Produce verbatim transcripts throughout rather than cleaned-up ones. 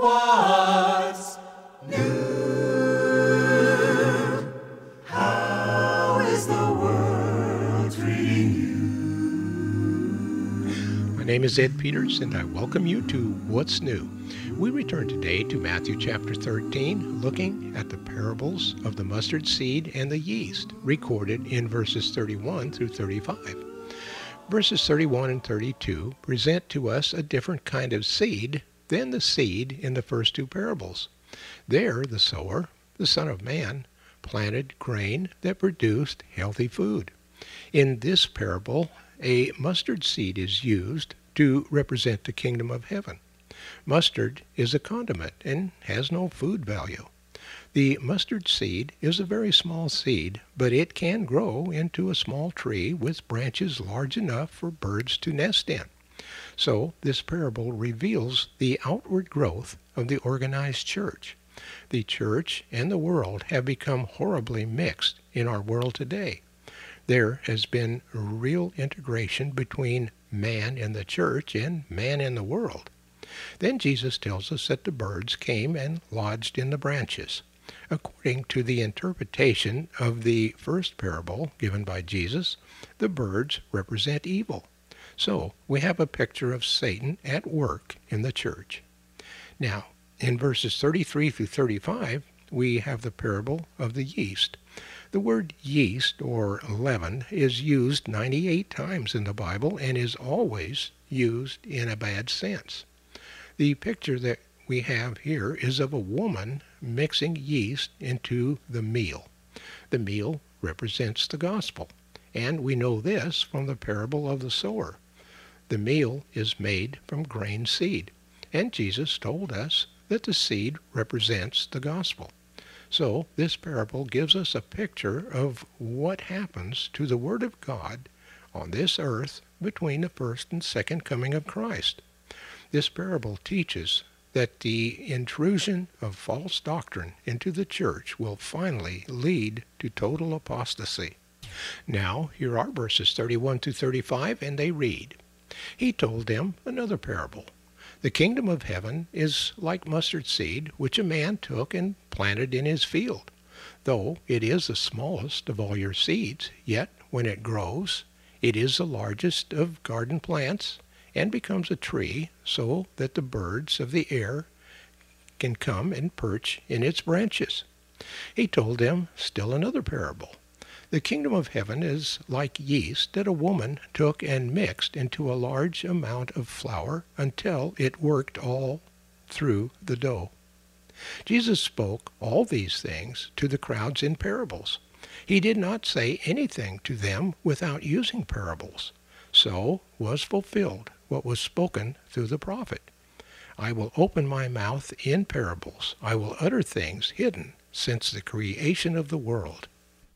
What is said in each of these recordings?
What's new? How is the world treating you? My name is Ed Peters, and I welcome you to What's New. We return today to Matthew chapter thirteen, looking at the parables of the mustard seed and the yeast, recorded in verses thirty-one through thirty-five. Verses thirty-one and thirty-two present to us a different kind of seed than the seed in the first two parables. There, the sower, the Son of Man, planted grain that produced healthy food. In this parable, a mustard seed is used to represent the kingdom of heaven. Mustard is a condiment and has no food value. The mustard seed is a very small seed, but it can grow into a small tree with branches large enough for birds to nest in. So this parable reveals the outward growth of the organized church. The church and the world have become horribly mixed in our world today. There has been real integration between man and the church and man and the world. Then Jesus tells us that the birds came and lodged in the branches. According to the interpretation of the first parable given by Jesus, the birds represent evil. So we have a picture of Satan at work in the church. Now, in verses thirty-three through thirty-five, we have the parable of the yeast. The word yeast, or leaven, is used ninety-eight times in the Bible and is always used in a bad sense. The picture that we have here is of a woman mixing yeast into the meal. The meal represents the gospel, and we know this from the parable of the sower. The meal is made from grain seed, and Jesus told us that the seed represents the gospel. So this parable gives us a picture of what happens to the Word of God on this earth between the first and second coming of Christ. This parable teaches that the intrusion of false doctrine into the church will finally lead to total apostasy. Now, here are verses thirty-one to thirty-five, and they read, "He told them another parable. The kingdom of heaven is like mustard seed, which a man took and planted in his field. Though it is the smallest of all your seeds, yet when it grows, it is the largest of garden plants, and becomes a tree, so that the birds of the air can come and perch in its branches. He told them still another parable. The kingdom of heaven is like yeast that a woman took and mixed into a large amount of flour until it worked all through the dough. Jesus spoke all these things to the crowds in parables. He did not say anything to them without using parables. So was fulfilled what was spoken through the prophet. I will open my mouth in parables. I will utter things hidden since the creation of the world."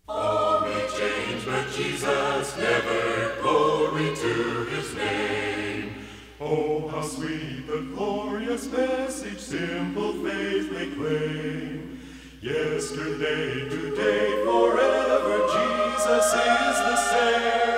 All may change, but Jesus never. Glory to his name. Oh, how sweet the glorious message simple faith may claim. Yesterday, today, forever, Jesus is the same.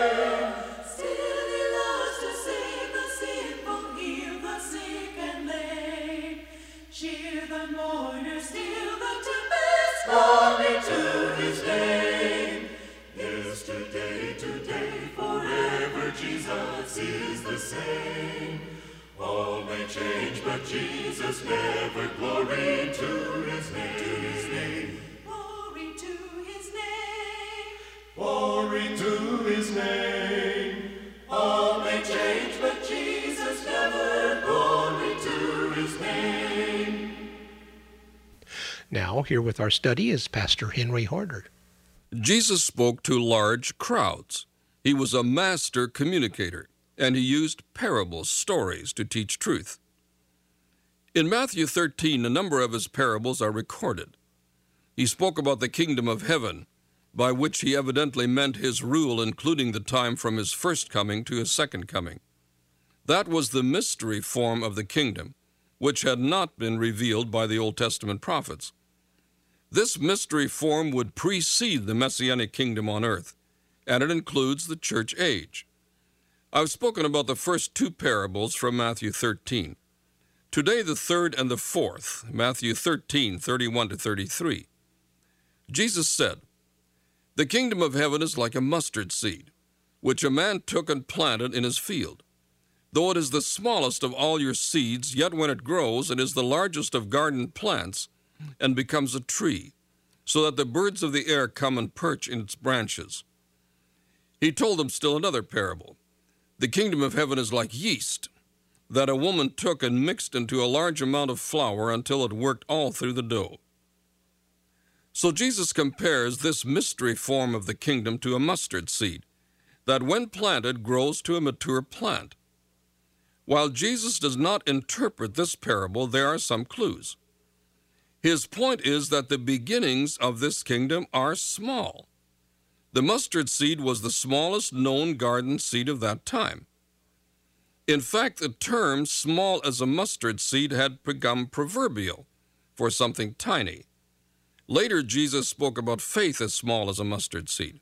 All may change, but Jesus never. Glory to his name. To his name. Glory to his name. Glory to his name. All may change, but Jesus never. Glory to his name. Now, here with our study is Pastor Henry Horner. Jesus spoke to large crowds. He was a master communicator, and he used parables, stories, to teach truth. In Matthew thirteen, a number of his parables are recorded. He spoke about the kingdom of heaven, by which he evidently meant his rule, including the time from his first coming to his second coming. That was the mystery form of the kingdom, which had not been revealed by the Old Testament prophets. This mystery form would precede the Messianic kingdom on earth, and it includes the church age. I've spoken about the first two parables from Matthew thirteen. Today, the third and the fourth, Matthew thirteen, thirty-one to thirty-three. Jesus said, "The kingdom of heaven is like a mustard seed, which a man took and planted in his field. Though it is the smallest of all your seeds, yet when it grows, it is the largest of garden plants and becomes a tree, so that the birds of the air come and perch in its branches." He told them still another parable. "The kingdom of heaven is like yeast, that a woman took and mixed into a large amount of flour until it worked all through the dough." So Jesus compares this mystery form of the kingdom to a mustard seed, that when planted grows to a mature plant. While Jesus does not interpret this parable, there are some clues. His point is that the beginnings of this kingdom are small. The mustard seed was the smallest known garden seed of that time. In fact, the term small as a mustard seed had become proverbial for something tiny. Later, Jesus spoke about faith as small as a mustard seed.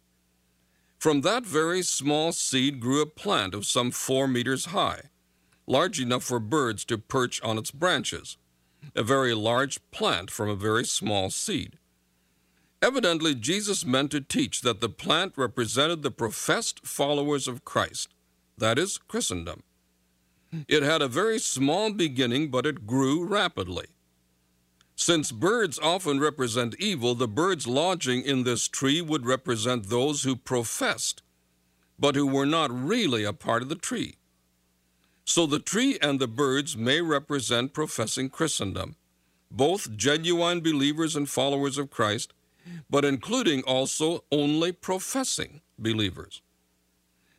From that very small seed grew a plant of some four meters high, large enough for birds to perch on its branches, a very large plant from a very small seed. Evidently, Jesus meant to teach that the plant represented the professed followers of Christ, that is, Christendom. It had a very small beginning, but it grew rapidly. Since birds often represent evil, the birds lodging in this tree would represent those who professed, but who were not really a part of the tree. So the tree and the birds may represent professing Christendom, both genuine believers and followers of Christ, but including also only professing believers.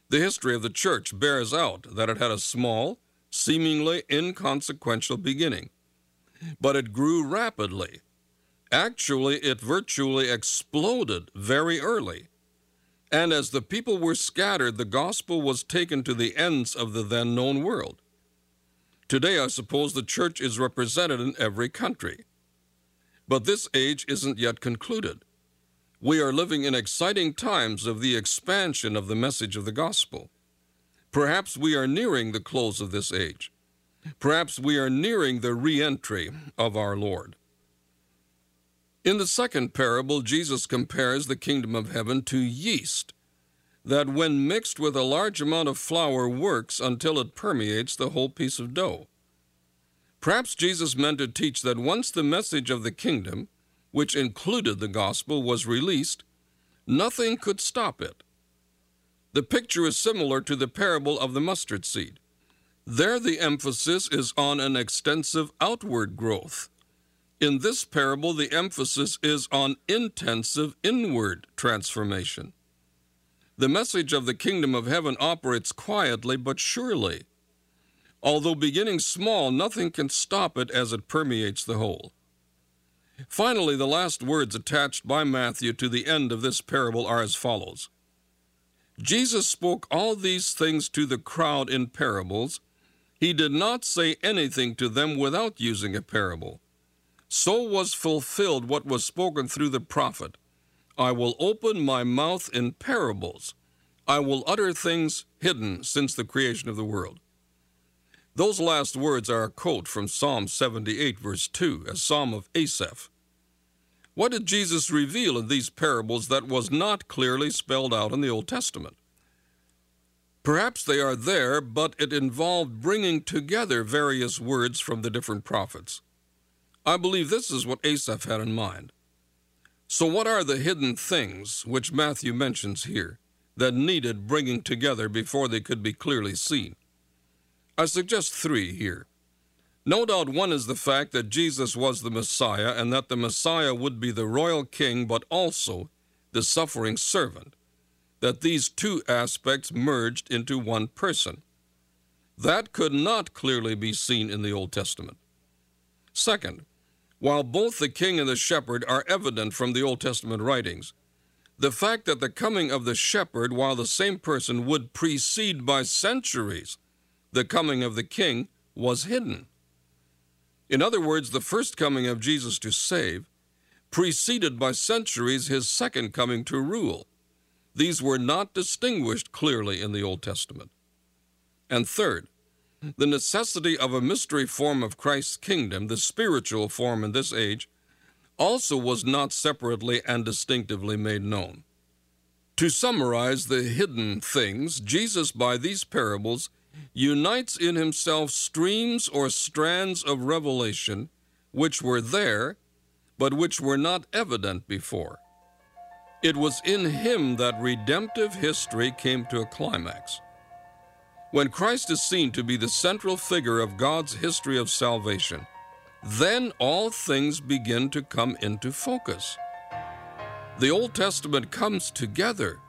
The history of the church bears out that it had a small, seemingly inconsequential beginning, but it grew rapidly. Actually, it virtually exploded very early. And as the people were scattered, the gospel was taken to the ends of the then-known world. Today, I suppose the church is represented in every country. But this age isn't yet concluded. We are living in exciting times of the expansion of the message of the gospel. Perhaps we are nearing the close of this age. Perhaps we are nearing the re-entry of our Lord. In the second parable, Jesus compares the kingdom of heaven to yeast, that when mixed with a large amount of flour works until it permeates the whole piece of dough. Perhaps Jesus meant to teach that once the message of the kingdom, which included the gospel, was released, nothing could stop it. The picture is similar to the parable of the mustard seed. There the emphasis is on an extensive outward growth. In this parable, the emphasis is on intensive inward transformation. The message of the kingdom of heaven operates quietly but surely. Although beginning small, nothing can stop it as it permeates the whole. Finally, the last words attached by Matthew to the end of this parable are as follows. Jesus spoke all these things to the crowd in parables. He did not say anything to them without using a parable. So was fulfilled what was spoken through the prophet. "I will open my mouth in parables. I will utter things hidden since the creation of the world." Those last words are a quote from Psalm seventy-eight, verse two, a psalm of Asaph. What did Jesus reveal in these parables that was not clearly spelled out in the Old Testament? Perhaps they are there, but it involved bringing together various words from the different prophets. I believe this is what Asaph had in mind. So what are the hidden things which Matthew mentions here that needed bringing together before they could be clearly seen? I suggest three here. No doubt one is the fact that Jesus was the Messiah and that the Messiah would be the royal king but also the suffering servant, that these two aspects merged into one person. That could not clearly be seen in the Old Testament. Second, while both the king and the shepherd are evident from the Old Testament writings, the fact that the coming of the shepherd, while the same person, would precede by centuries the coming of the king, was hidden. In other words, the first coming of Jesus to save preceded by centuries his second coming to rule. These were not distinguished clearly in the Old Testament. And third, the necessity of a mystery form of Christ's kingdom, the spiritual form in this age, also was not separately and distinctively made known. To summarize the hidden things, Jesus, by these parables, unites in himself streams or strands of revelation which were there, but which were not evident before. It was in him that redemptive history came to a climax. When Christ is seen to be the central figure of God's history of salvation, then all things begin to come into focus. The Old Testament comes together,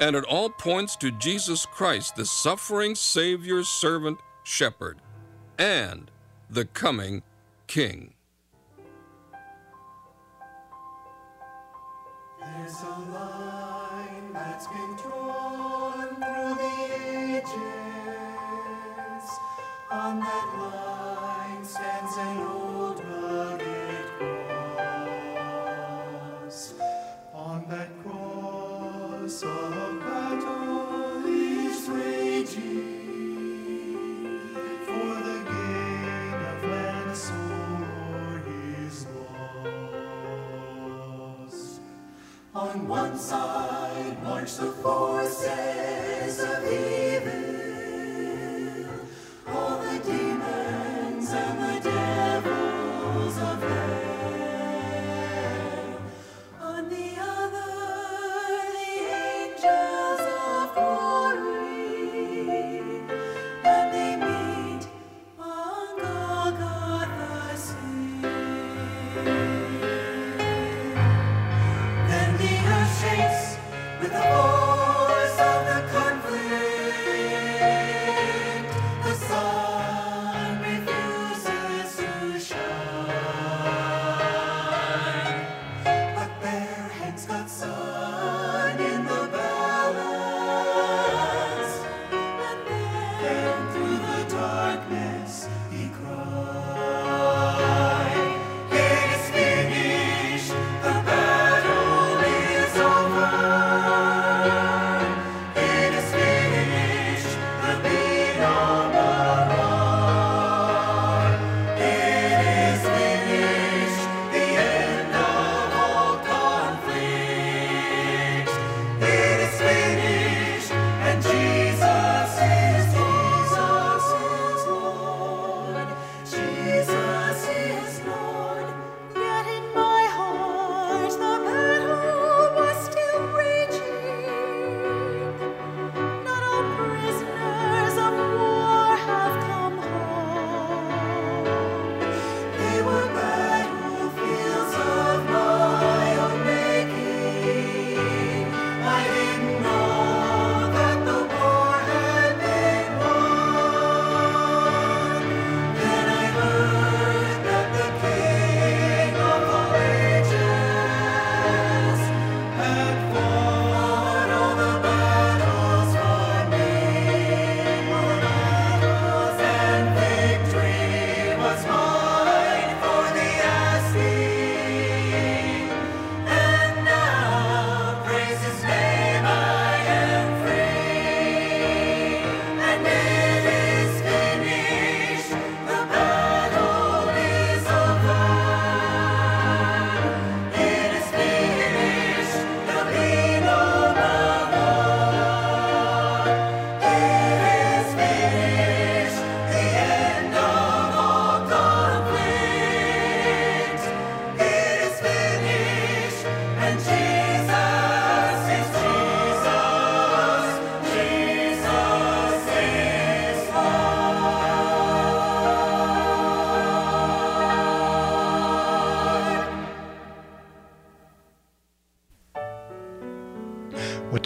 and it all points to Jesus Christ, the suffering Savior, servant, shepherd, and the coming King. There's a line that's been drawn through the ages. On that line stands an old rugged cross. On that cross a battle is raging for the gain of land and soul. On one side march the forces of evil, all the demons and the devils of hell. On the other, the angels of glory, and they meet on Golgotha's hill. With the force of the conflict, the sun refuses to shine. But their heads got sun in the balance, and then through the darkness he cried.